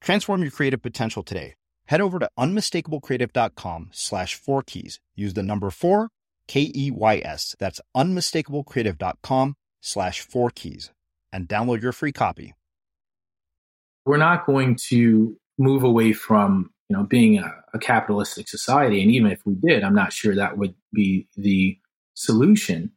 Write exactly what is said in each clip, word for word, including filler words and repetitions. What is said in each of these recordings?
Transform your creative potential today. Head over to unmistakable creative dot com slash four keys. Use the number four, K E Y S. That's unmistakable creative dot com slash four keys and download your free copy. We're not going to move away from, you know, being a, a capitalistic society. And even if we did, I'm not sure that would be the solution.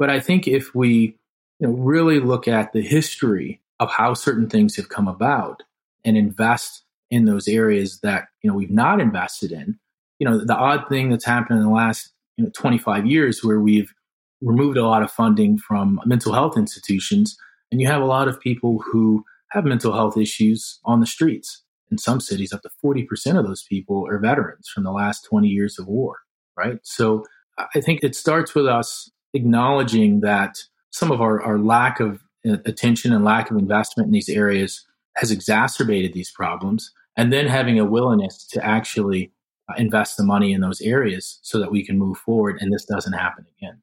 But I think if we, you know, really look at the history of how certain things have come about, and invest in those areas that, you know, we've not invested in. You know, the odd thing that's happened in the last, you know, twenty-five years where we've removed a lot of funding from mental health institutions, and you have a lot of people who have mental health issues on the streets. In some cities, up to forty percent of those people are veterans from the last twenty years of war, right? So I think it starts with us acknowledging that some of our, our lack of attention and lack of investment in these areas has exacerbated these problems, and then having a willingness to actually invest the money in those areas so that we can move forward and this doesn't happen again.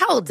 Hold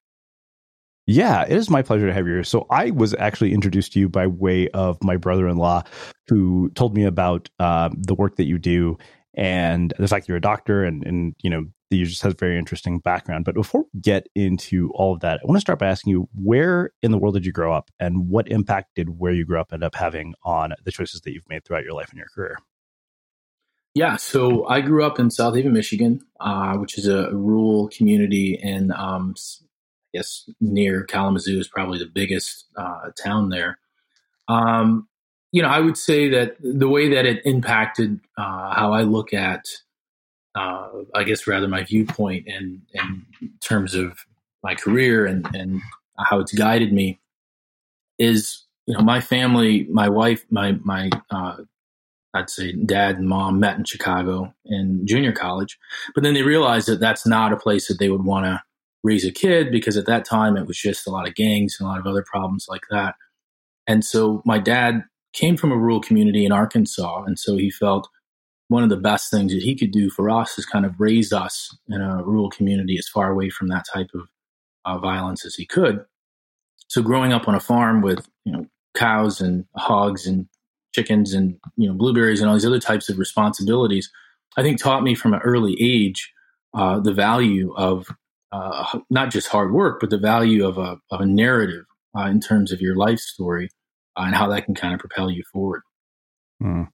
Yeah, it is my pleasure to have you here. So I was actually introduced to you by way of my brother-in-law, who told me about uh, the work that you do and the fact that you're a doctor and, and you know, you just have a very interesting background. But before we get into all of that, I want to start by asking you, where in the world did you grow up, and what impact did where you grew up end up having on the choices that you've made throughout your life and your career? Yeah, so I grew up in South Haven, Michigan, uh, which is a rural community in um I guess near Kalamazoo is probably the biggest uh, town there. Um, you know, I would say that the way that it impacted uh, how I look at, uh, I guess, rather my viewpoint and in, in terms of my career and, and how it's guided me is, you know, my family, my wife, my, my uh, I'd say dad and mom met in Chicago in junior college, but then they realized that that's not a place that they would want to raise a kid, because at that time it was just a lot of gangs and a lot of other problems like that. And so my dad came from a rural community in Arkansas. And so he felt one of the best things that he could do for us is kind of raise us in a rural community as far away from that type of uh, violence as he could. So growing up on a farm with, you know, cows and hogs and chickens and, you know, blueberries and all these other types of responsibilities, I think taught me from an early age uh, the value of Uh, not just hard work, but the value of a, of a narrative uh, in terms of your life story uh, and how that can kind of propel you forward. Mm.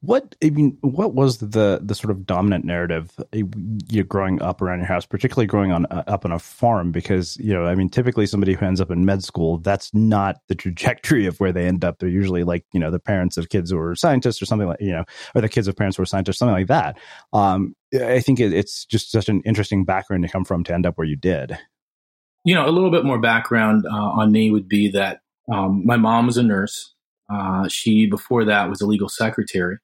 What I mean, what was the the sort of dominant narrative you growing up around your house, particularly growing on uh, up on a farm? Because, you know, I mean, typically somebody who ends up in med school, that's not the trajectory of where they end up. They're usually like, you know, the parents of kids who are scientists or something like, you know, or the kids of parents who are scientists, something like that. Um, I think it, it's just such an interesting background to come from to end up where you did. You know, a little bit more background uh, on me would be that um, my mom was a nurse. Uh, she, before that, was a legal secretary,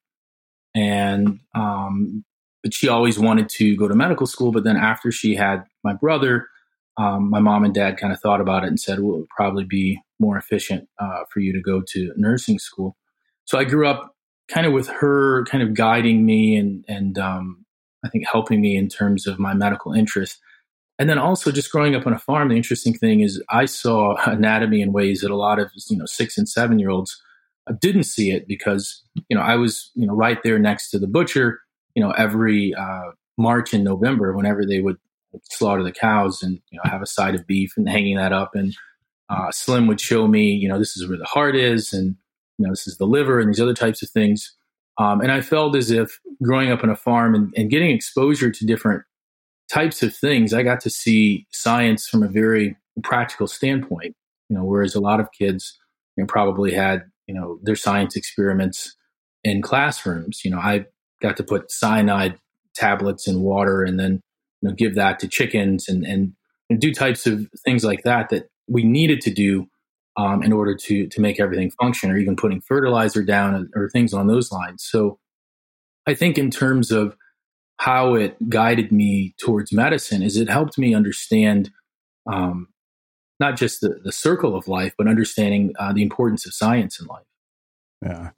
and um, but she always wanted to go to medical school. But then after she had my brother, um, my mom and dad kind of thought about it and said, well, it would probably be more efficient uh, for you to go to nursing school. So I grew up kind of with her kind of guiding me and, and um, I think helping me in terms of my medical interest. And then also just growing up on a farm, the interesting thing is I saw anatomy in ways that a lot of, you know, six and seven-year-olds I didn't see it, because, you know, I was, you know, right there next to the butcher, you know, every uh, March and November, whenever they would slaughter the cows and, you know, have a side of beef and hanging that up. And uh, Slim would show me, you know, this is where the heart is, and, you know, this is the liver and these other types of things. Um, and I felt as if growing up on a farm and, and getting exposure to different types of things, I got to see science from a very practical standpoint, you know, whereas a lot of kids, you know, probably had, you know, their science experiments in classrooms. You know, I got to put cyanide tablets in water and then, you know, give that to chickens and, and, and do types of things like that that we needed to do um, in order to to make everything function, or even putting fertilizer down or things on those lines. So I think in terms of how it guided me towards medicine is it helped me understand um not just the, the circle of life, but understanding uh, the importance of science in life. Yeah.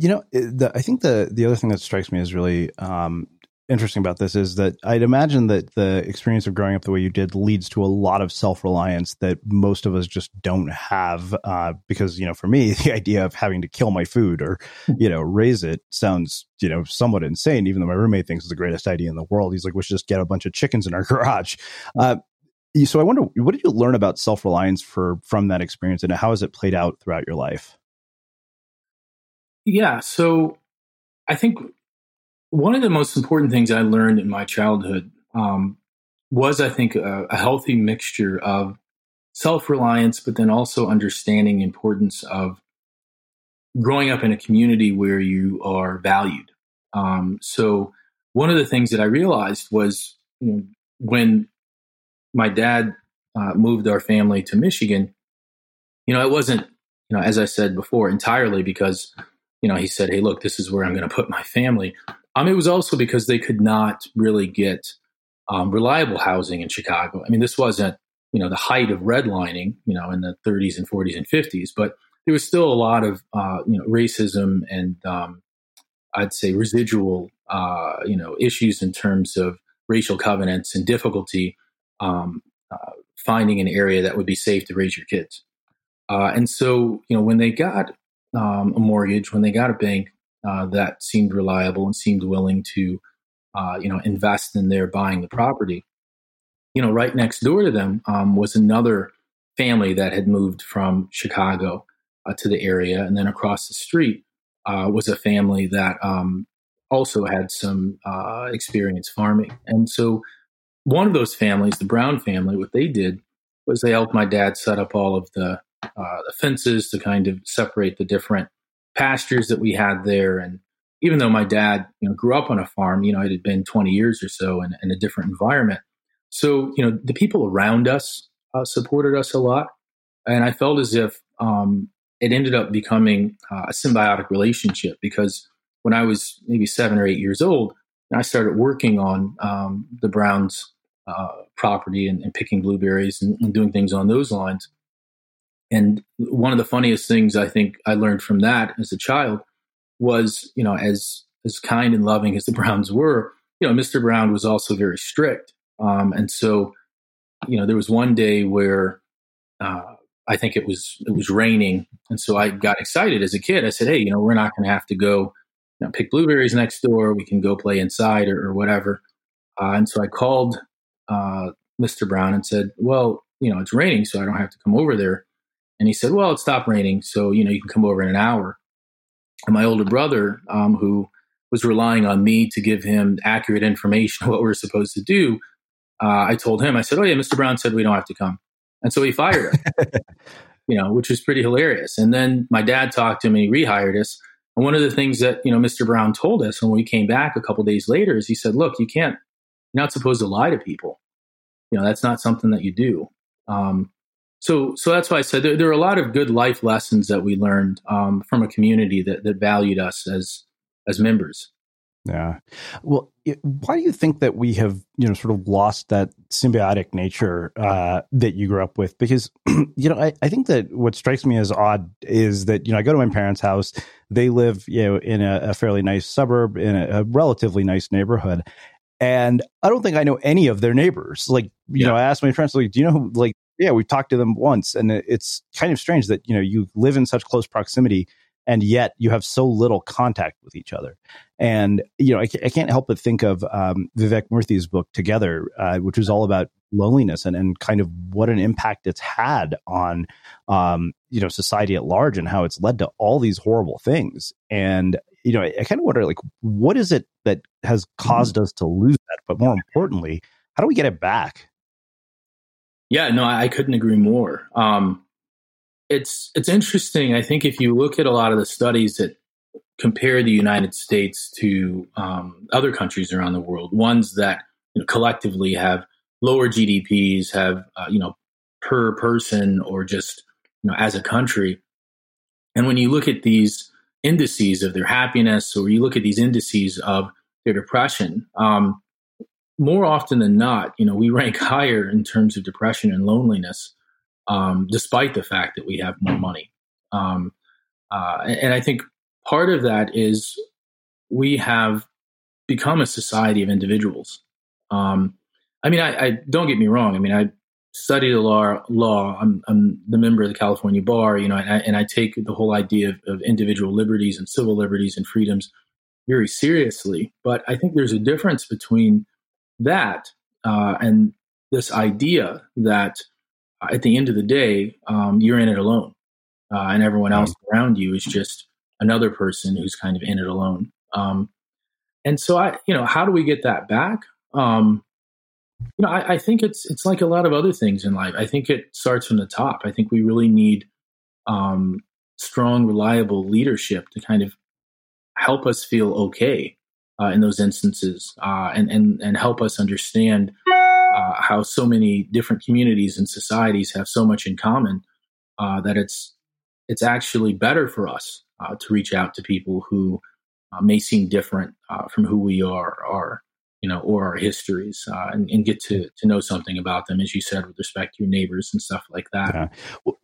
You know, the, I think the the other thing that strikes me is really um, interesting about this is that I'd imagine that the experience of growing up the way you did leads to a lot of self-reliance that most of us just don't have. Uh, because, you know, for me, the idea of having to kill my food or, you know, raise it sounds, you know, somewhat insane, even though my roommate thinks it's the greatest idea in the world. He's like, we should just get a bunch of chickens in our garage. Uh, so I wonder, what did you learn about self-reliance for from that experience, and how has it played out throughout your life? Yeah. So I think one of the most important things I learned in my childhood um, was, I think, a, a healthy mixture of self-reliance, but then also understanding the importance of growing up in a community where you are valued. Um, so one of the things that I realized was, you know, when my dad uh, moved our family to Michigan, you know, it wasn't, you know, as I said before, entirely because, you know, he said, hey, look, this is where I'm going to put my family. Um, it was also because they could not really get um, reliable housing in Chicago. I mean, this wasn't, you know, the height of redlining, you know, in the thirties and forties and fifties, but there was still a lot of, uh, you know, racism and um, I'd say residual, uh, you know, issues in terms of racial covenants and difficulty um, uh, finding an area that would be safe to raise your kids. Uh, and so, you know, when they got Um, a mortgage, when they got a bank uh, that seemed reliable and seemed willing to, uh, you know, invest in their buying the property. You know, right next door to them um, was another family that had moved from Chicago uh, to the area, and then across the street uh, was a family that um, also had some uh, experience farming. And so, one of those families, the Brown family, what they did was they helped my dad set up all of the Uh, the fences to kind of separate the different pastures that we had there. And even though my dad, you know, grew up on a farm, you know, it had been twenty years or so in, in a different environment. So, you know, the people around us uh, supported us a lot. And I felt as if um, it ended up becoming uh, a symbiotic relationship, because when I was maybe seven or eight years old, I started working on um, the Browns uh, property and, and picking blueberries and, and doing things on those lines. And one of the funniest things I think I learned from that as a child was, you know, as as kind and loving as the Browns were, you know, Mister Brown was also very strict. Um, and so, you know, there was one day where uh, I think it was it was raining, and so I got excited as a kid. I said, "Hey, you know, we're not going to have to go, you know, pick blueberries next door. We can go play inside or, or whatever." Uh, and so I called uh, Mister Brown and said, "Well, you know, it's raining, so I don't have to come over there." And he said, well, it stopped raining, so, you know, you can come over in an hour. And my older brother, um, who was relying on me to give him accurate information on what we were supposed to do, uh, I told him, I said, oh, yeah, Mister Brown said we don't have to come. And so he fired us, you know, which was pretty hilarious. And then my dad talked to him and he rehired us. And one of the things that, you know, Mister Brown told us when we came back a couple of days later is he said, look, you can't, you're not supposed to lie to people. You know, that's not something that you do. Um So so that's why I said there, there are a lot of good life lessons that we learned um, from a community that, that valued us as as members. Yeah. Well, it, why do you think that we have, you know, sort of lost that symbiotic nature uh, that you grew up with? Because, you know, I, I think that what strikes me as odd is that, you know, I go to my parents' house. They live, you know, in a, a fairly nice suburb, in a, a relatively nice neighborhood. And I don't think I know any of their neighbors. Like, you yeah. know, I asked my friends, like, do you know who, like, yeah, we've talked to them once, and it's kind of strange that, you know, you live in such close proximity and yet you have so little contact with each other. And, you know, I, I can't help but think of um, Vivek Murthy's book, Together, uh, which was all about loneliness and, and kind of what an impact it's had on, um, you know, society at large and how it's led to all these horrible things. And, you know, I, I kind of wonder, like, what is it that has caused us to lose that? But more importantly, how do we get it back? Yeah, no, I couldn't agree more. Um, it's it's interesting. I think if you look at a lot of the studies that compare the United States to um, other countries around the world, ones that, you know, collectively have lower G D Ps, have uh, you know, per person or just, you know, as a country, and when you look at these indices of their happiness, or you look at these indices of their depression. Um, More often than not, you know, we rank higher in terms of depression and loneliness, um, despite the fact that we have more money. Um, uh, and I think part of that is we have become a society of individuals. Um, I mean, I, I don't get me wrong. I mean, I studied law. Law. I'm, I'm the member of the California bar, you know, and I, and I take the whole idea of, of individual liberties and civil liberties and freedoms very seriously. But I think there's a difference between that uh, and this idea that at the end of the day, um, you're in it alone, uh, and everyone else around you is just another person who's kind of in it alone. Um, and so, I, you know, how do we get that back? Um, you know, I, I think it's it's like a lot of other things in life. I think it starts from the top. I think we really need um, strong, reliable leadership to kind of help us feel okay uh, in those instances, uh, and and and help us understand uh, how so many different communities and societies have so much in common uh, that it's it's actually better for us uh, to reach out to people who uh, may seem different uh, from who we are are. you know, or our histories, uh, and, and get to, to know something about them, as you said, with respect to your neighbors and stuff like that. Yeah. Well,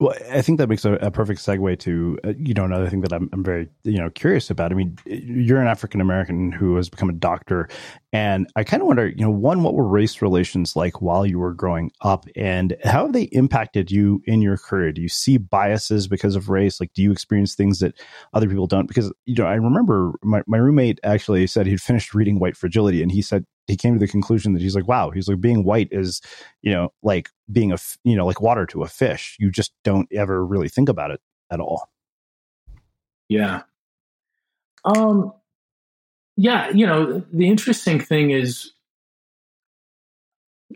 well, I think that makes a, a perfect segue to, uh, you know, another thing that I'm, I'm very, you know, curious about. I mean, you're an African-American who has become a doctor, and I kind of wonder, you know, one, what were race relations like while you were growing up, and how have they impacted you in your career? Do you see biases because of race? Like, do you experience things that other people don't? Because, you know, I remember my, my roommate actually said he'd finished reading White Fragility, and he said he came to the conclusion that he's like, wow, he's like, being white is, you know, like being a, you know, like water to a fish. You just don't ever really think about it at all. Yeah. Um. Yeah, you know, the interesting thing is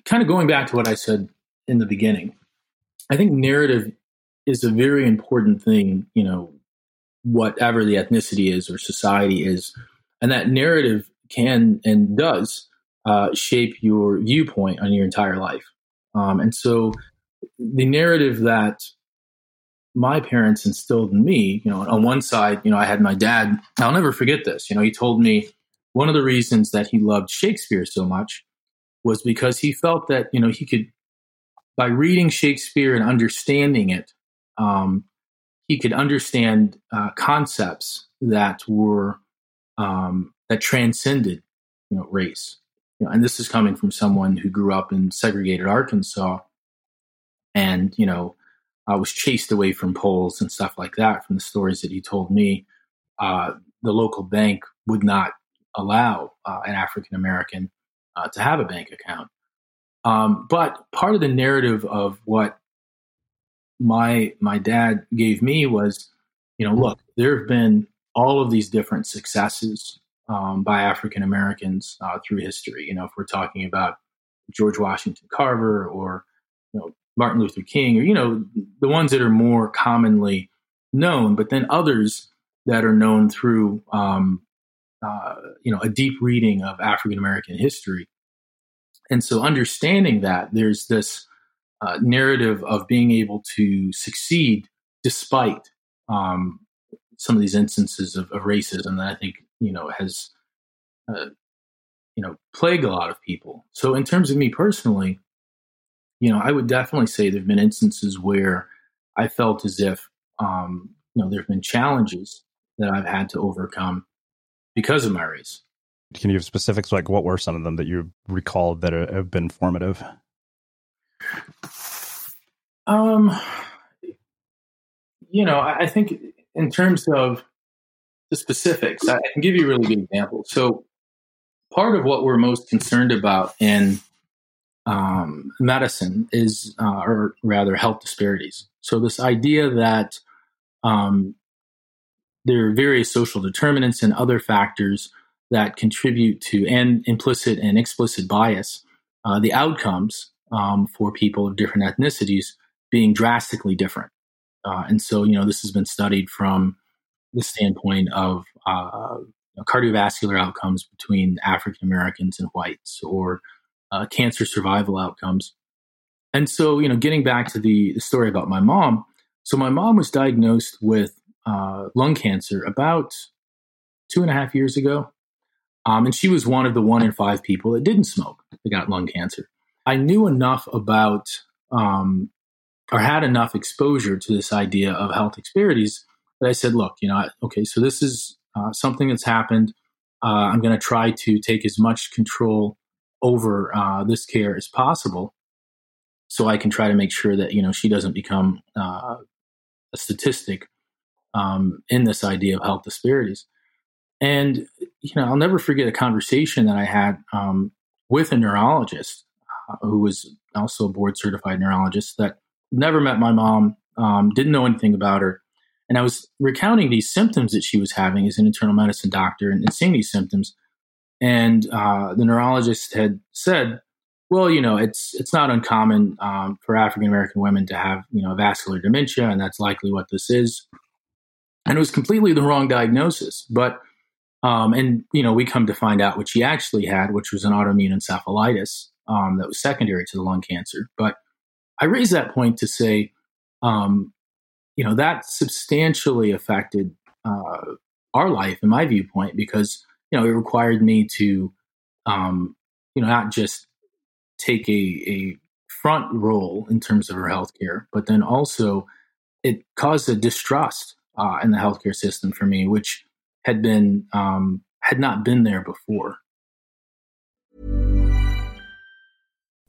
kind of going back to what I said in the beginning. I think narrative is a very important thing, you know, whatever the ethnicity is or society is. And that narrative can and does uh, shape your viewpoint on your entire life. Um, and so the narrative that my parents instilled in me, you know, on one side, you know, I had my dad, I'll never forget this. You know, he told me one of the reasons that he loved Shakespeare so much was because he felt that, you know, he could, by reading Shakespeare and understanding it, um, he could understand uh, concepts that were, um, that transcended, you know, race. You know, and this is coming from someone who grew up in segregated Arkansas and, you know, I was chased away from polls and stuff like that. From the stories that he told me, uh, the local bank would not allow uh, an African-American uh, to have a bank account. Um, but part of the narrative of what my my dad gave me was, you know, look, there have been all of these different successes um, by African-Americans uh, through history. You know, if we're talking about George Washington Carver or, you know, Martin Luther King, or, you know, the ones that are more commonly known, but then others that are known through, um, uh, you know, a deep reading of African-American history. And so understanding that there's this uh, narrative of being able to succeed despite um, some of these instances of, of racism that I think, you know, has, uh, you know, plagued a lot of people. So in terms of me personally, you know, I would definitely say there have been instances where I felt as if, um, you know, there have been challenges that I've had to overcome because of my race. Can you give specifics? Like, what were some of them that you recall that are, have been formative? Um, you know, I, I think in terms of the specifics, I can give you a really good example. So part of what we're most concerned about in Um, medicine is, uh, or rather health disparities. So this idea that um, there are various social determinants and other factors that contribute to, and implicit and explicit bias, uh, the outcomes um, for people of different ethnicities being drastically different. Uh, and so, you know, this has been studied from the standpoint of uh, cardiovascular outcomes between African Americans and whites, or Uh, cancer survival outcomes. And so, you know, getting back to the, the story about my mom. So my mom was diagnosed with uh, lung cancer about two and a half years ago. Um, and she was one of the one in five people that didn't smoke that got lung cancer. I knew enough about um, or had enough exposure to this idea of health disparities But I said, look, you know, okay, so this is uh, something that's happened. Uh, I'm going to try to take as much control over uh, this care as possible, so I can try to make sure that, you know, she doesn't become uh, a statistic um, in this idea of health disparities. And, you know, I'll never forget a conversation that I had um, with a neurologist uh, who was also a board certified neurologist that never met my mom, um, didn't know anything about her. And I was recounting these symptoms that she was having as an internal medicine doctor and, and seeing these symptoms. And uh, the neurologist had said, well, you know, it's it's not uncommon um, for African-American women to have, you know, vascular dementia, and that's likely what this is. And it was completely the wrong diagnosis. But, um, and, you know, we come to find out what she actually had, which was an autoimmune encephalitis um, that was secondary to the lung cancer. But I raise that point to say, um, you know, that substantially affected uh, our life, in my viewpoint, because, you know, it required me to, um, you know, not just take a, a front role in terms of her healthcare, but then also it caused a distrust uh, in the healthcare system for me, which had been um, had not been there before.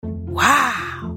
Wow.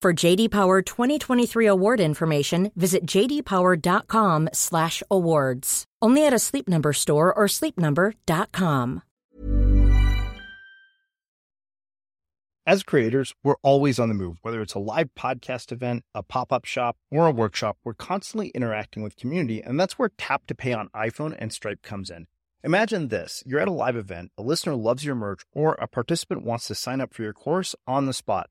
For J D Power twenty twenty-three award information, visit j d power dot com slash awards. Only at a Sleep Number store or sleep number dot com. As creators, we're always on the move. Whether it's a live podcast event, a pop-up shop, or a workshop, we're constantly interacting with community, and that's where Tap to Pay on iPhone and Stripe comes in. Imagine this. You're at a live event, a listener loves your merch, or a participant wants to sign up for your course on the spot.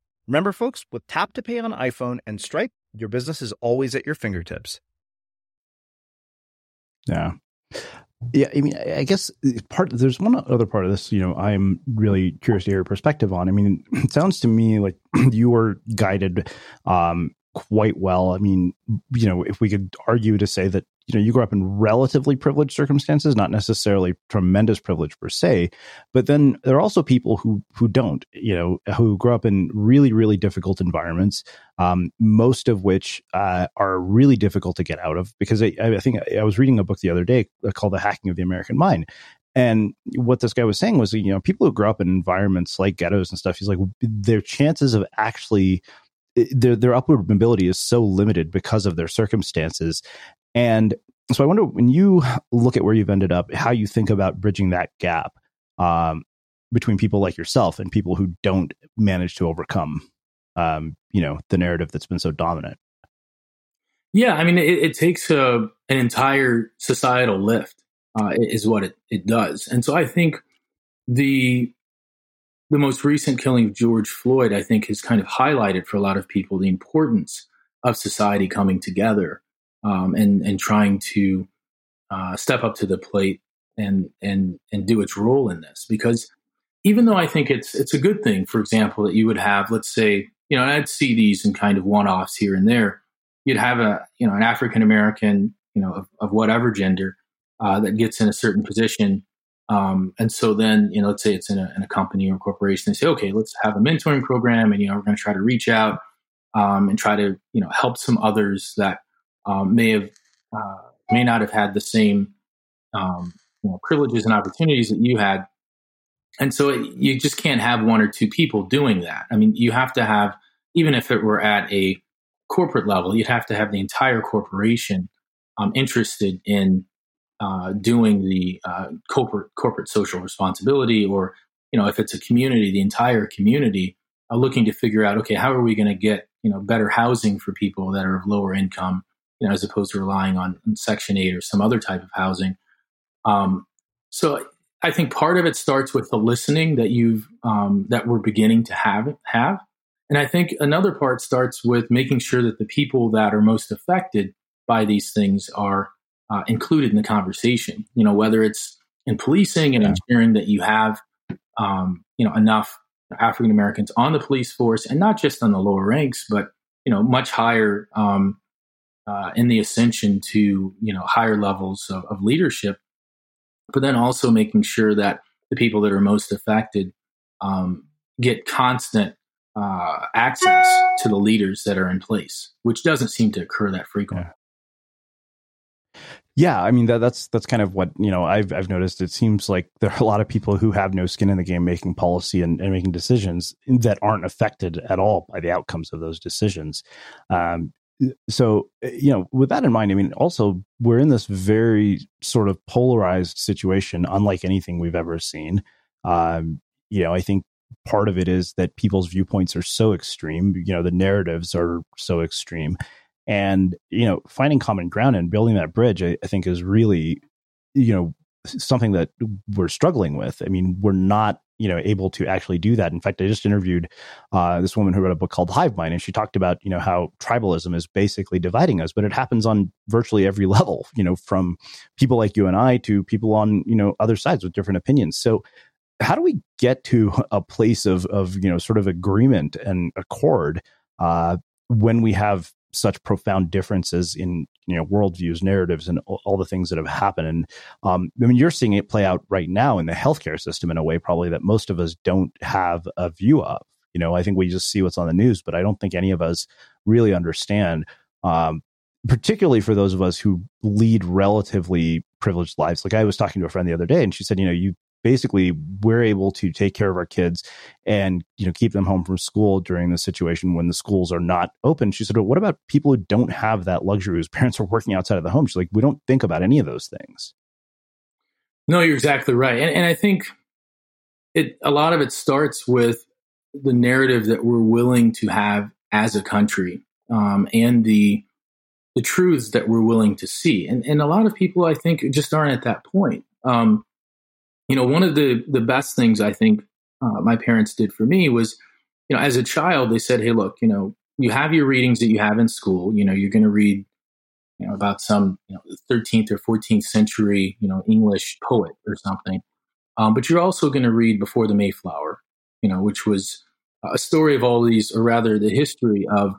Remember, folks, with Tap to Pay on iPhone and Stripe, your business is always at your fingertips. Yeah. Yeah, I mean, I guess part there's one other part of this, you know, I'm really curious to hear your perspective on. I mean, it sounds to me like you were guided um, quite well. I mean, you know, if we could argue to say that, you know, you grew up in relatively privileged circumstances, not necessarily tremendous privilege per se, but then there are also people who who don't, you know, who grow up in really, really difficult environments, um, most of which uh, are really difficult to get out of. Because I, I think I was reading a book the other day called The Hacking of the American Mind. And what this guy was saying was, you know, people who grow up in environments like ghettos and stuff, he's like, their chances of actually, their, their upward mobility is so limited because of their circumstances. And so I wonder, when you look at where you've ended up, how you think about bridging that gap um, between people like yourself and people who don't manage to overcome, um, you know, the narrative that's been so dominant. Yeah, I mean, it, it takes a, an entire societal lift uh, is what it, it does. And so I think the the most recent killing of George Floyd, I think, has kind of highlighted for a lot of people the importance of society coming together. Um, and, and trying to uh, step up to the plate and and and do its role in this. Because even though I think it's it's a good thing, for example, that you would have, let's say, you know, and I'd see these in kind of one-offs here and there, you'd have a, you know, an African-American, you know, of, of whatever gender uh, that gets in a certain position. Um, and so then, you know, let's say it's in a, in a company or a corporation, they say, okay, let's have a mentoring program and, you know, we're going to try to reach out um, and try to, you know, help some others that Um, may have uh, may not have had the same um, you know, privileges and opportunities that you had, and so it, you just can't have one or two people doing that. I mean, you have to have, even if it were at a corporate level, you'd have to have the entire corporation um, interested in uh, doing the uh, corporate corporate social responsibility, or, you know, if it's a community, the entire community are looking to figure out, okay, how are we going to get, you know, better housing for people that are of lower income, you know, as opposed to relying on Section eight or some other type of housing. Um, so I think part of it starts with the listening that you've um, that we're beginning to have have, and I think another part starts with making sure that the people that are most affected by these things are uh, included in the conversation. You know, whether it's in policing and yeah. ensuring that you have um, you know, enough African Americans on the police force, and not just on the lower ranks, but, you know, much higher. Um, Uh, in the ascension to, you know, higher levels of, of leadership, but then also making sure that the people that are most affected um, get constant uh, access to the leaders that are in place, which doesn't seem to occur that frequently. Yeah. Yeah, I mean, that, that's that's kind of what, you know, I've I've noticed. It seems like there are a lot of people who have no skin in the game making policy and, and making decisions that aren't affected at all by the outcomes of those decisions. Um, So, you know, with that in mind, I mean, also, we're in this very sort of polarized situation, unlike anything we've ever seen. Um, you know, I think part of it is that people's viewpoints are so extreme, you know, the narratives are so extreme. And, you know, finding common ground and building that bridge, I, I think is really, you know, something that we're struggling with. I mean, we're not, you know, able to actually do that. In fact, I just interviewed uh, this woman who wrote a book called The Hive Mind, and she talked about, you know, how tribalism is basically dividing us, but it happens on virtually every level, you know, from people like you and I to people on, you know, other sides with different opinions. So how do we get to a place of, of you know, sort of agreement and accord uh, when we have such profound differences in, you know, worldviews, narratives, and all the things that have happened? And um, I mean, you're seeing it play out right now in the healthcare system in a way probably that most of us don't have a view of. You know, I think we just see what's on the news, but I don't think any of us really understand, um, particularly for those of us who lead relatively privileged lives. Like, I was talking to a friend the other day, and she said, you know, you basically, we're able to take care of our kids and, you know, keep them home from school during the situation when the schools are not open. She said, well, what about people who don't have that luxury, whose parents are working outside of the home? She's like, we don't think about any of those things. No, you're exactly right. And, and I think it a lot of it starts with the narrative that we're willing to have as a country, um, and the the truths that we're willing to see. And, and a lot of people, I think, just aren't at that point. Um, You know, one of the, the best things I think uh, my parents did for me was, you know, as a child, they said, hey, look, you know, you have your readings that you have in school. You know, you're going to read, you know, about some you know, thirteenth or fourteenth century, you know, English poet or something. Um, but you're also going to read Before the Mayflower, you know, which was a story of all these, or rather the history of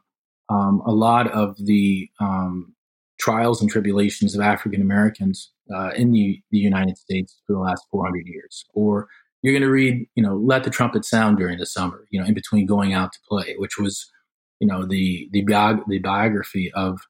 um, a lot of the um, trials and tribulations of African Americans uh, in the, the United States for the last four hundred years. Or you're going to read, you know, Let the Trumpet Sound during the summer, you know, in between going out to play, which was, you know, the the, biog- the biography of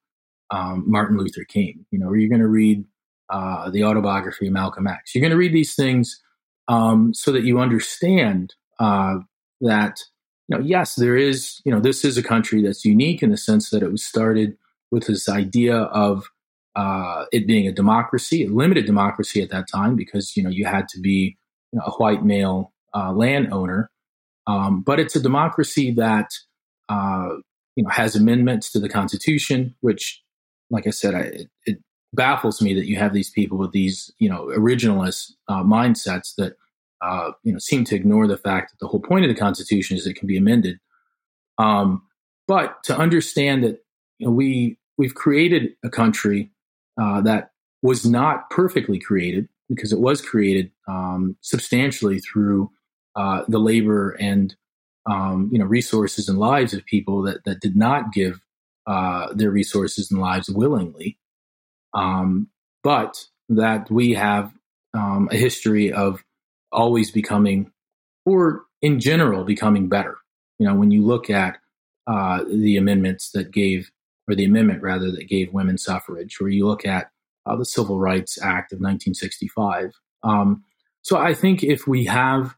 um, Martin Luther King, you know, or you're going to read uh, the autobiography of Malcolm X. You're going to read these things um, so that you understand uh, that, you know, yes, there is, you know, this is a country that's unique in the sense that it was started with this idea of uh, it being a democracy, a limited democracy at that time, because, you know, you had to be you know, a white male uh, landowner. Um, but it's a democracy that, uh, you know, has amendments to the Constitution, which, like I said, I, it, it baffles me that you have these people with these, you know, originalist uh, mindsets that, uh, you know, seem to ignore the fact that the whole point of the Constitution is it can be amended. Um, but to understand that, you know, we, we've created a country uh, that was not perfectly created, because it was created um, substantially through uh, the labor and um, you know resources and lives of people that that did not give uh, their resources and lives willingly, um, but that we have um, a history of always becoming, or in general becoming better. You know, when you look at uh, the amendments that gave, or the amendment rather that gave women suffrage, or you look at Uh, the Civil Rights Act of nineteen sixty-five. Um, so I think if we have,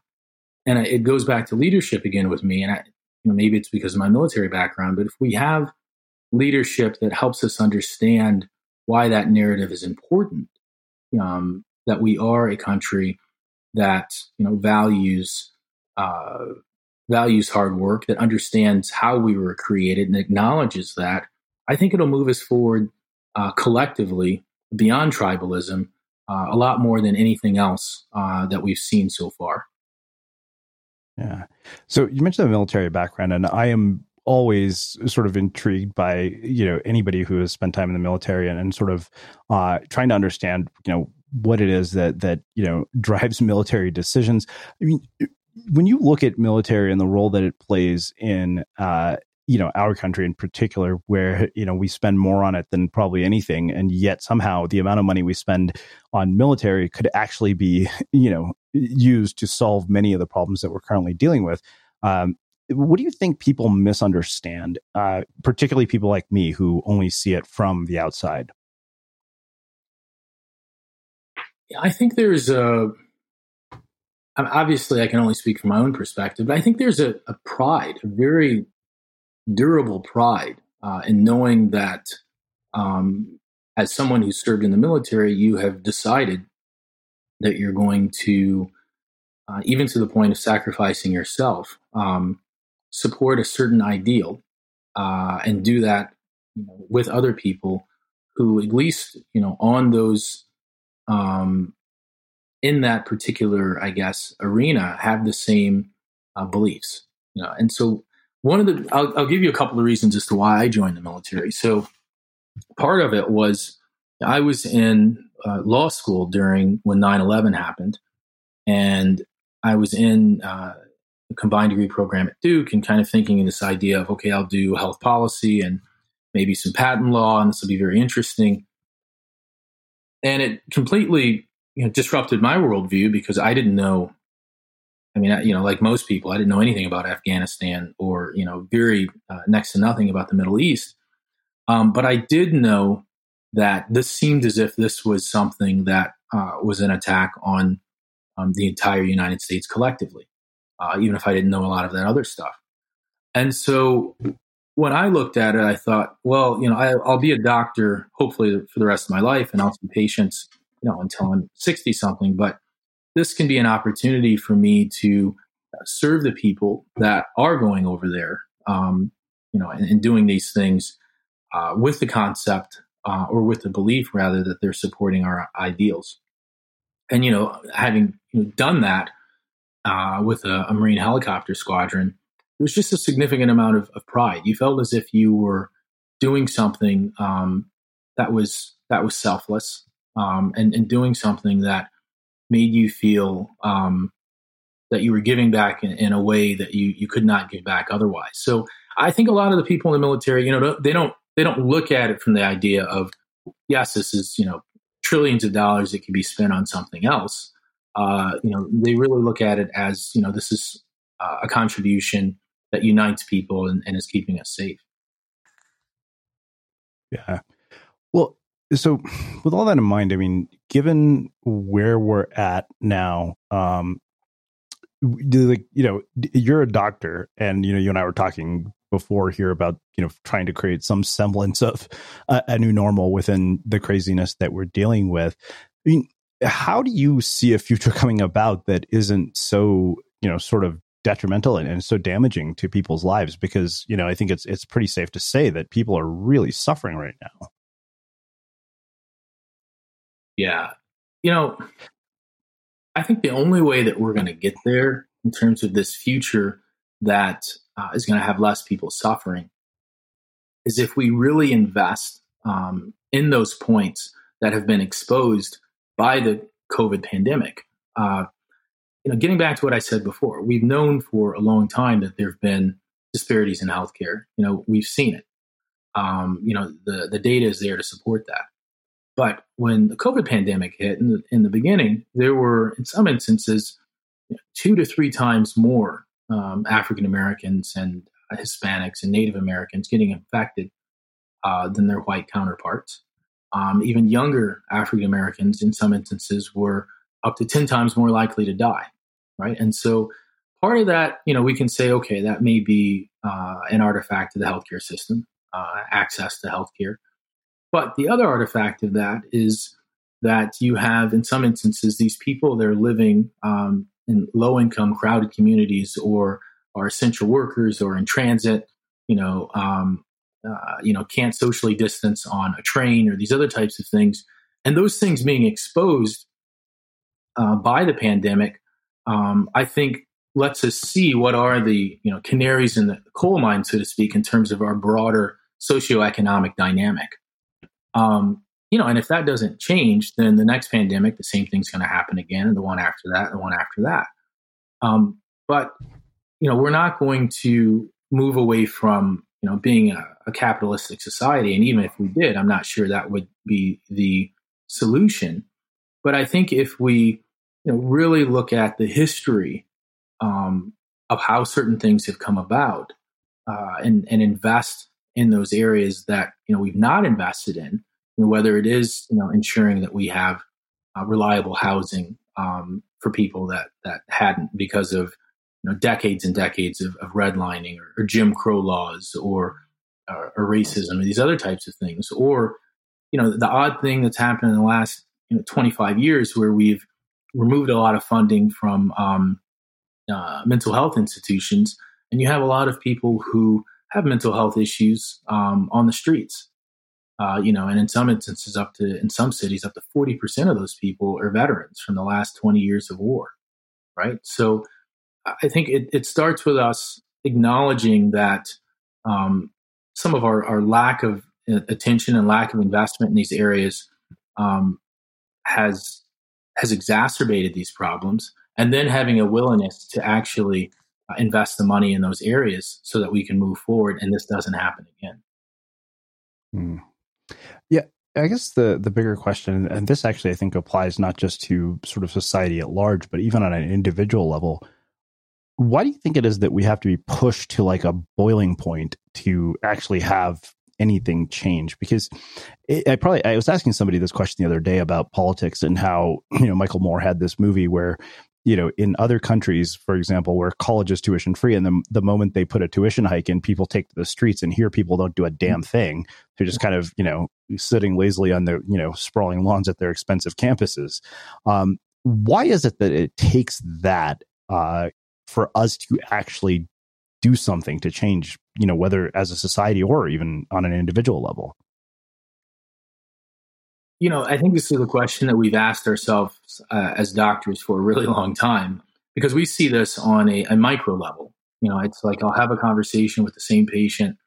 and it goes back to leadership again with me, and I, you know, maybe it's because of my military background, but if we have leadership that helps us understand why that narrative is important, um, that we are a country that you know values uh, values hard work, that understands how we were created and acknowledges that, I think it'll move us forward uh, collectively beyond tribalism, uh, a lot more than anything else uh, that we've seen so far. Yeah. So you mentioned the military background, and I am always sort of intrigued by, you know, anybody who has spent time in the military and, and sort of uh, trying to understand, you know, what it is that, that, you know, drives military decisions. I mean, when you look at military and the role that it plays in, uh, you know, our country in particular, where, you know, we spend more on it than probably anything. And yet somehow the amount of money we spend on military could actually be, you know, used to solve many of the problems that we're currently dealing with. Um, what do you think people misunderstand, uh, particularly people like me who only see it from the outside? I think there's a, obviously I can only speak from my own perspective, but I think there's a, a pride, a very durable pride uh, in knowing that um, as someone who served in the military, you have decided that you're going to, uh, even to the point of sacrificing yourself, um, support a certain ideal uh, and do that you know, with other people who at least, you know, on those, um, in that particular, I guess, arena have the same uh, beliefs. You know? And so One of the, I'll, I'll give you a couple of reasons as to why I joined the military. So part of it was I was in uh, law school during when nine eleven happened, and I was in uh, a combined degree program at Duke and kind of thinking in this idea of, okay, I'll do health policy and maybe some patent law, and this will be very interesting. And it completely you know, disrupted my worldview because I didn't know I mean, you know, like most people, I didn't know anything about Afghanistan or, you know, very uh, next to nothing about the Middle East. Um, but I did know that this seemed as if this was something that uh, was an attack on um, the entire United States collectively, uh, even if I didn't know a lot of that other stuff. And so when I looked at it, I thought, well, you know, I, I'll be a doctor, hopefully for the rest of my life, and I'll see patients, you know, until I'm sixty something. But this can be an opportunity for me to serve the people that are going over there, um, you know, and, and doing these things uh, with the concept uh, or with the belief, rather, that they're supporting our ideals. And, you know, having done that uh, with a, a Marine helicopter squadron, it was just a significant amount of, of pride. You felt as if you were doing something um, that was that was selfless, um, and, and doing something that made you feel um, that you were giving back in, in a way that you you could not give back otherwise. So I think a lot of the people in the military, you know, they don't they don't look at it from the idea of, yes, this is, you know, trillions of dollars that can be spent on something else. Uh, you know, they really look at it as, you know, this is uh, a contribution that unites people and, and is keeping us safe. Yeah. Well, so with all that in mind, I mean, given where we're at now, um, do like, you know, you're a doctor, and, you know, you and I were talking before here about, you know, trying to create some semblance of a, a new normal within the craziness that we're dealing with. I mean, how do you see a future coming about that isn't so, you know, sort of detrimental and, and so damaging to people's lives? Because, you know, I think it's it's pretty safe to say that people are really suffering right now. Yeah. You know, I think the only way that we're going to get there in terms of this future that uh, is going to have less people suffering is if we really invest um, in those points that have been exposed by the COVID pandemic. Uh, you know, getting back to what I said before, we've known for a long time that there have been disparities in healthcare. You know, we've seen it. Um, you know, the, the data is there to support that. But when the COVID pandemic hit in the, in the beginning, there were, in some instances, you know, two to three times more um, African Americans and Hispanics and Native Americans getting infected uh, than their white counterparts. Um, even younger African Americans, in some instances, were up to ten times more likely to die, right? And so part of that, you know, we can say, okay, that may be uh, an artifact of the healthcare system, uh, access to healthcare. But the other artifact of that is that you have, in some instances, these people that are living um, in low-income, crowded communities, or are essential workers, or in transit, you know, um, uh, you know, can't socially distance on a train, or these other types of things. And those things being exposed uh, by the pandemic, um, I think, lets us see what are the, you know, canaries in the coal mine, so to speak, in terms of our broader socioeconomic dynamic. Um, you know, and if that doesn't change, then the next pandemic, the same thing's going to happen again, and the one after that, and the one after that. Um, but, you know, we're not going to move away from, you know, being a, a capitalistic society. And even if we did, I'm not sure that would be the solution. But I think if we, you know, really look at the history um, of how certain things have come about uh, and, and invest in those areas that, you know, we've not invested in, and whether it is, you know, ensuring that we have uh, reliable housing um, for people that, that hadn't, because of, you know, decades and decades of, of redlining, or, or Jim Crow laws, or, or, or racism, or these other types of things, or, you know, the odd thing that's happened in the last, you know, twenty-five years, where we've removed a lot of funding from um, uh, mental health institutions, and you have a lot of people who have mental health issues um, on the streets, uh, you know, and in some instances, up to, in some cities, up to forty percent of those people are veterans from the last twenty years of war, right? So I think it, it starts with us acknowledging that um, some of our, our lack of attention and lack of investment in these areas um, has has exacerbated these problems, and then having a willingness to actually Uh, invest the money in those areas so that we can move forward and this doesn't happen again. Mm. Yeah, I guess the the bigger question, and this actually I think applies not just to sort of society at large, but even on an individual level, why do you think it is that we have to be pushed to like a boiling point to actually have anything change? Because it, I probably I was asking somebody this question the other day about politics and how, you know, Michael Moore had this movie where, you know, in other countries, for example, where college is tuition free, and the, the moment they put a tuition hike in, people take to the streets, and here people don't do a damn thing. They're just kind of, you know, sitting lazily on their, you know, sprawling lawns at their expensive campuses. Um, why is it that it takes that uh, for us to actually do something to change, you know, whether as a society or even on an individual level? You know, I think this is a question that we've asked ourselves uh, as doctors for a really long time, because we see this on a, a micro level. You know, it's like I'll have a conversation with the same patient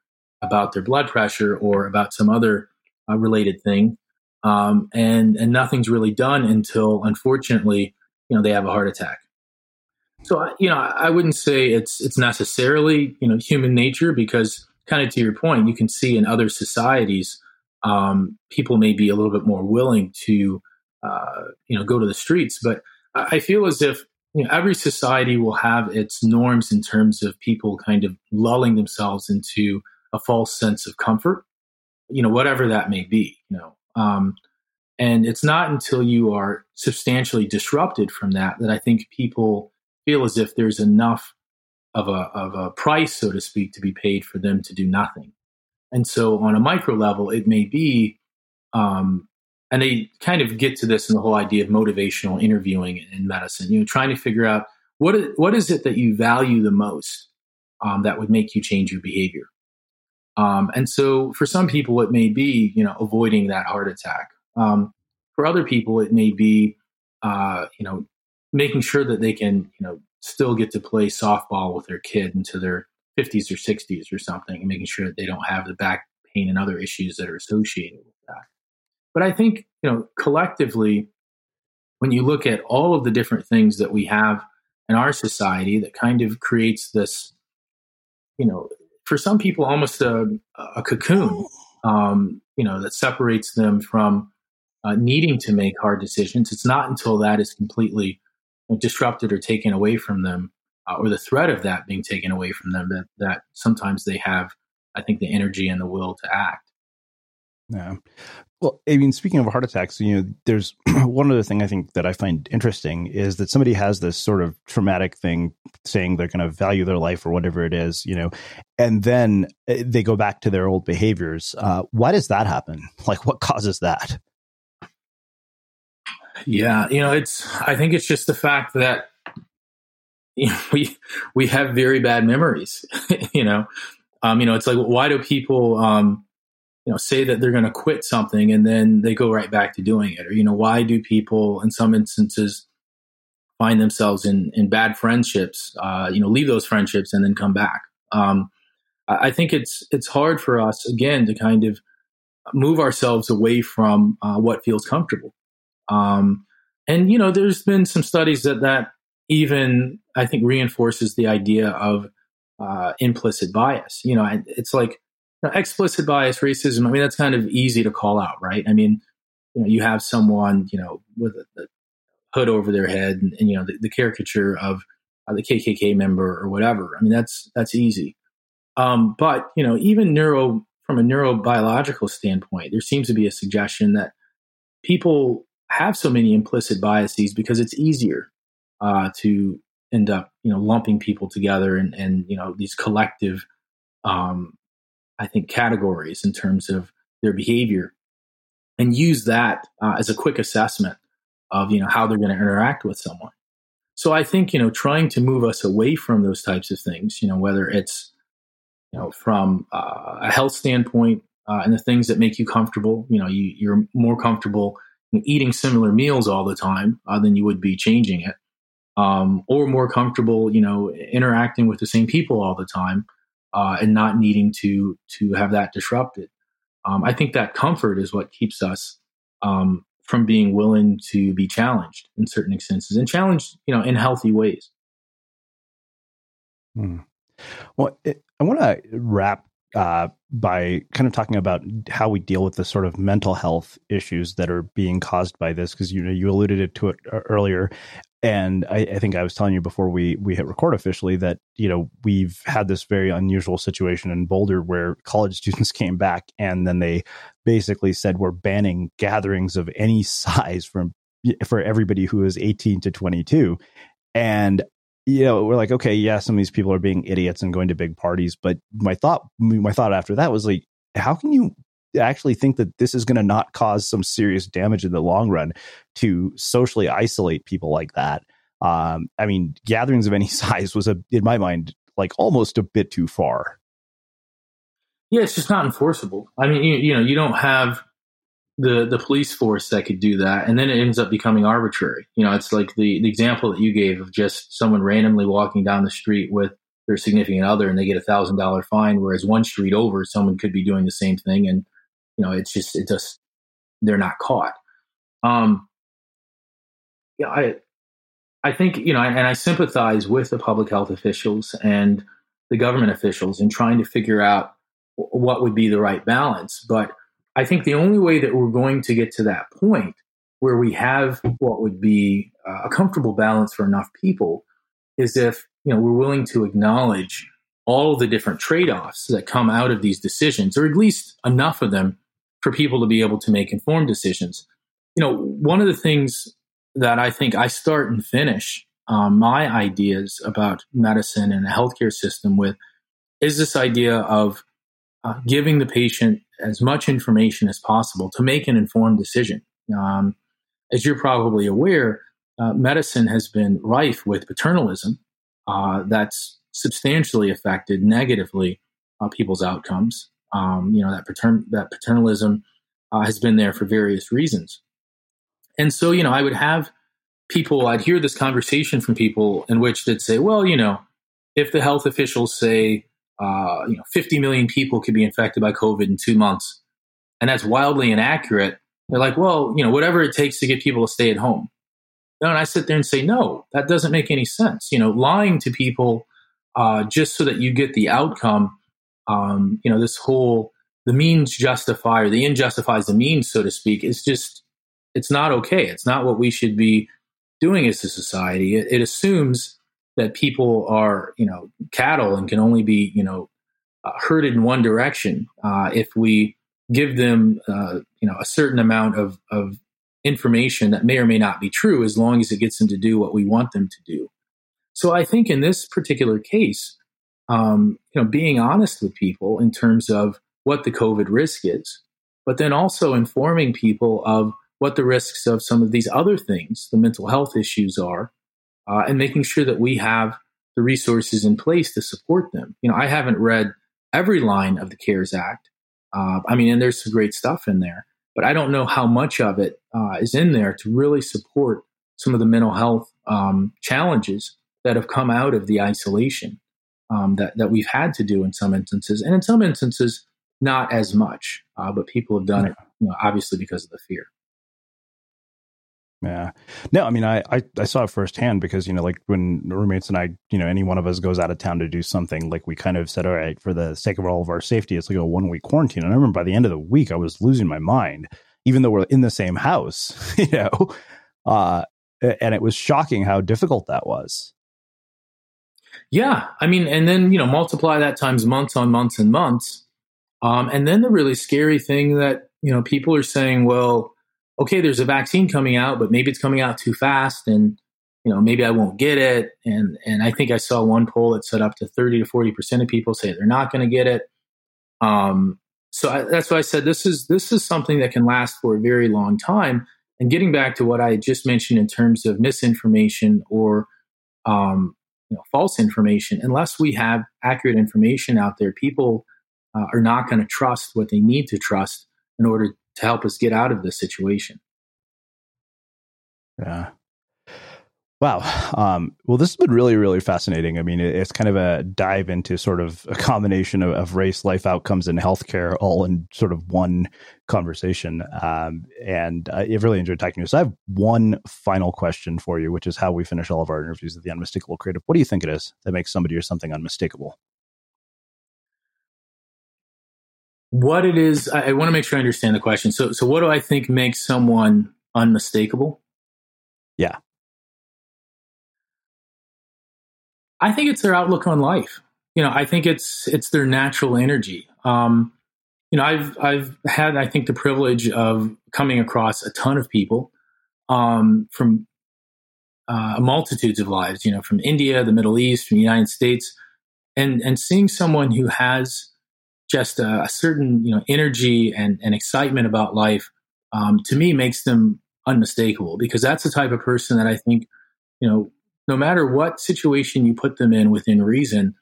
about their blood pressure or about some other uh, related thing. Um, and, and nothing's really done until, unfortunately, you know, they have a heart attack. So, you know, I wouldn't say it's, it's necessarily, you know, human nature, because kind of to your point, you can see in other societies, um, people may be a little bit more willing to, uh, you know, go to the streets. But I feel as if, you know, every society will have its norms in terms of people kind of lulling themselves into a false sense of comfort, you know, whatever that may be, you know. Um, and it's not until you are substantially disrupted from that that I think people feel as if there's enough of a of a price, so to speak, to be paid for them to do nothing. And so on a micro level, it may be, um, and they kind of get to this in the whole idea of motivational interviewing in medicine, you know, trying to figure out what is, what is it that you value the most um, that would make you change your behavior. Um, and so for some people, it may be, you know, avoiding that heart attack. Um, for other people, it may be, uh, you know, making sure that they can, you know, still get to play softball with their kid into their fifties or sixties or something, and making sure that they don't have the back pain and other issues that are associated with that. But I think, you know, collectively, when you look at all of the different things that we have in our society, that kind of creates this, you know, for some people, almost a, a cocoon, um, you know, that separates them from uh, needing to make hard decisions. It's not until that is completely disrupted or taken away from them, uh, or the threat of that being taken away from them, that, that sometimes they have, I think, the energy and the will to act. Yeah. Well, I mean, speaking of heart attacks, you know, there's one other thing I think that I find interesting is that somebody has this sort of traumatic thing saying they're going to value their life or whatever it is, you know, and then they go back to their old behaviors. Uh, why does that happen? Like, what causes that? Yeah, you know, it's, I think it's just the fact that, you know, we, we have very bad memories, you know, um, you know, it's like, why do people, um, you know, say that they're going to quit something and then they go right back to doing it? Or, you know, why do people in some instances find themselves in, in bad friendships, uh, you know, leave those friendships and then come back? Um, I think it's, it's hard for us, again, to kind of move ourselves away from uh, what feels comfortable. Um, and, you know, there's been some studies that that even, I think, reinforces the idea of uh, implicit bias. You know, it's like, now, explicit bias, racism, I mean, that's kind of easy to call out, right? I mean, you know, you have someone, you know, with a, a hood over their head and, and you know, the, the caricature of uh, the K K K member or whatever. I mean, that's that's easy. Um, but, you know, even neuro from a neurobiological standpoint, there seems to be a suggestion that people have so many implicit biases because it's easier uh, to end up, you know, lumping people together and, and you know, these collective um I think, categories in terms of their behavior, and use that uh, as a quick assessment of, you know, how they're going to interact with someone. So I think, you know, trying to move us away from those types of things, you know, whether it's, you know, from uh, a health standpoint uh, and the things that make you comfortable, you know, you, you're more comfortable eating similar meals all the time uh, than you would be changing it, um, or more comfortable, you know, interacting with the same people all the time. Uh, and not needing to to have that disrupted. Um, I think that comfort is what keeps us um, from being willing to be challenged in certain instances, and challenged, you know, in healthy ways. Hmm. Well, it, I want to wrap uh, by kind of talking about how we deal with the sort of mental health issues that are being caused by this, because, you know, you alluded to it earlier. And I, I think I was telling you before we we hit record officially that, you know, we've had this very unusual situation in Boulder where college students came back and then they basically said, we're banning gatherings of any size from for everybody who is eighteen to twenty-two. And, you know, we're like, okay, yeah, some of these people are being idiots and going to big parties. But my thought, my thought after that was like, how can you actually think that this is going to not cause some serious damage in the long run to socially isolate people like that? Um, I mean, gatherings of any size was, a, in my mind, like almost a bit too far. Yeah, it's just not enforceable. I mean, you, you know, you don't have the the police force that could do that. And then it ends up becoming arbitrary. You know, it's like the, the example that you gave of just someone randomly walking down the street with their significant other and they get a one thousand dollars fine, whereas one street over, someone could be doing the same thing and You know, it's just, it just, they're not caught. Um, yeah, I, I think, you know, and, and I sympathize with the public health officials and the government officials in trying to figure out what would be the right balance. But I think the only way that we're going to get to that point where we have what would be a comfortable balance for enough people is if, you know, we're willing to acknowledge all the different trade-offs that come out of these decisions, or at least enough of them for people to be able to make informed decisions. You know, one of the things that I think I start and finish um, my ideas about medicine and the healthcare system with is this idea of uh, giving the patient as much information as possible to make an informed decision. Um, as you're probably aware, uh, medicine has been rife with paternalism uh, that's substantially affected negatively uh, people's outcomes. Um, you know, that, patern- that paternalism uh, has been there for various reasons. And so, you know, I would have people, I'd hear this conversation from people in which they'd say, well, you know, if the health officials say, uh, you know, fifty million people could be infected by COVID in two months, and that's wildly inaccurate, they're like, well, you know, whatever it takes to get people to stay at home. No, and I sit there and say, no, that doesn't make any sense. You know, lying to people uh, just so that you get the outcome, um, you know, this whole, the means justify, or the end justifies the means, so to speak, is just, it's not okay. It's not what we should be doing as a society. It, it assumes that people are, you know, cattle and can only be, you know, uh, herded in one direction. Uh, if we give them, uh, you know, a certain amount of, of information that may or may not be true, as long as it gets them to do what we want them to do. So I think in this particular case, um, you know, being honest with people in terms of what the COVID risk is, but then also informing people of what the risks of some of these other things, the mental health issues are, uh, and making sure that we have the resources in place to support them. You know, I haven't read every line of the CARES Act. Uh, I mean, and there's some great stuff in there, but I don't know how much of it uh, is in there to really support some of the mental health um, challenges that have come out of the isolation um, that, that we've had to do in some instances. And in some instances, not as much, uh, but people have done it, you know, obviously because of the fear. Yeah. No, I mean, I, I, I saw it firsthand because, you know, like when roommates and I, you know, any one of us goes out of town to do something, like we kind of said, all right, for the sake of all of our safety, it's like a one week quarantine. And I remember by the end of the week, I was losing my mind, even though we're in the same house, you know, uh, and it was shocking how difficult that was. Yeah. I mean, and then, you know, multiply that times months on months and months. Um, and then the really scary thing that, you know, people are saying, well, okay, there's a vaccine coming out, but maybe it's coming out too fast, and you know, maybe I won't get it. And and I think I saw one poll that said up to thirty to forty percent of people say they're not going to get it. Um, so I, that's why I said this is this is something that can last for a very long time. And getting back to what I just mentioned in terms of misinformation or um, you know, false information, unless we have accurate information out there, people uh, are not going to trust what they need to trust in order to help us get out of this situation. Yeah. Wow. Um, well, this has been really, really fascinating. I mean, it's kind of a dive into sort of a combination of, of race, life outcomes, and healthcare all in sort of one conversation. Um, and I really enjoyed talking to you. So I have one final question for you, which is how we finish all of our interviews at the Unmistakable Creative. What do you think it is that makes somebody or something unmistakable? What it is, I, I want to make sure I understand the question. So, so what do I think makes someone unmistakable? Yeah. I think it's their outlook on life. You know, I think it's, it's their natural energy. Um, you know, I've, I've had, I think, the privilege of coming across a ton of people um, from uh, multitudes of lives, you know, from India, the Middle East, from the United States, and, and seeing someone who has just a, a certain, you know, energy and, and excitement about life, um, to me makes them unmistakable, because that's the type of person that I think, you know, no matter what situation you put them in within reason,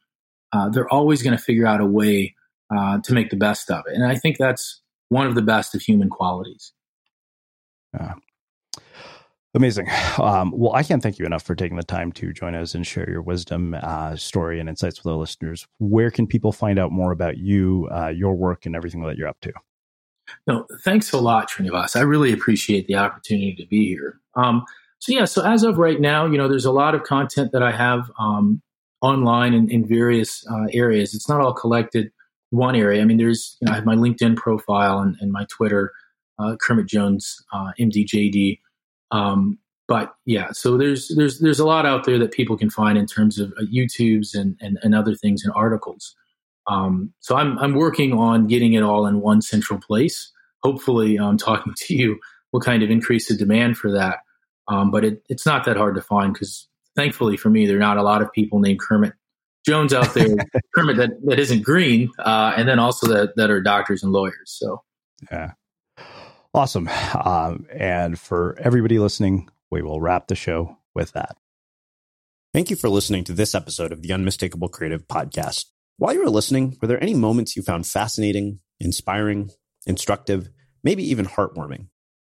uh, they're always going to figure out a way uh, to make the best of it. And I think that's one of the best of human qualities. Yeah. Amazing. Um, well, I can't thank you enough for taking the time to join us and share your wisdom, uh, story, and insights with our listeners. Where can people find out more about you, uh, your work, and everything that you're up to? No, thanks a lot, Srinivas. I really appreciate the opportunity to be here. Um, so yeah, so as of right now, you know, there's a lot of content that I have um, online in, in various uh, areas. It's not all collected one area. I mean, there's, you know, I have my LinkedIn profile and, and my Twitter, uh, Kermit Jones, uh, M D J D. Um, but yeah, so there's there's there's a lot out there that people can find in terms of uh, YouTubes and, and and other things and articles. Um, so I'm I'm working on getting it all in one central place. Hopefully, um, talking to you will kind of increase the demand for that. Um, but it, it's not that hard to find because, thankfully for me, there are not a lot of people named Kermit Jones out there, Kermit that, that isn't green, uh, and then also that that are doctors and lawyers. So yeah, awesome. Um, and for everybody listening, we will wrap the show with that. Thank you for listening to this episode of the Unmistakable Creative Podcast. While you were listening, were there any moments you found fascinating, inspiring, instructive, maybe even heartwarming?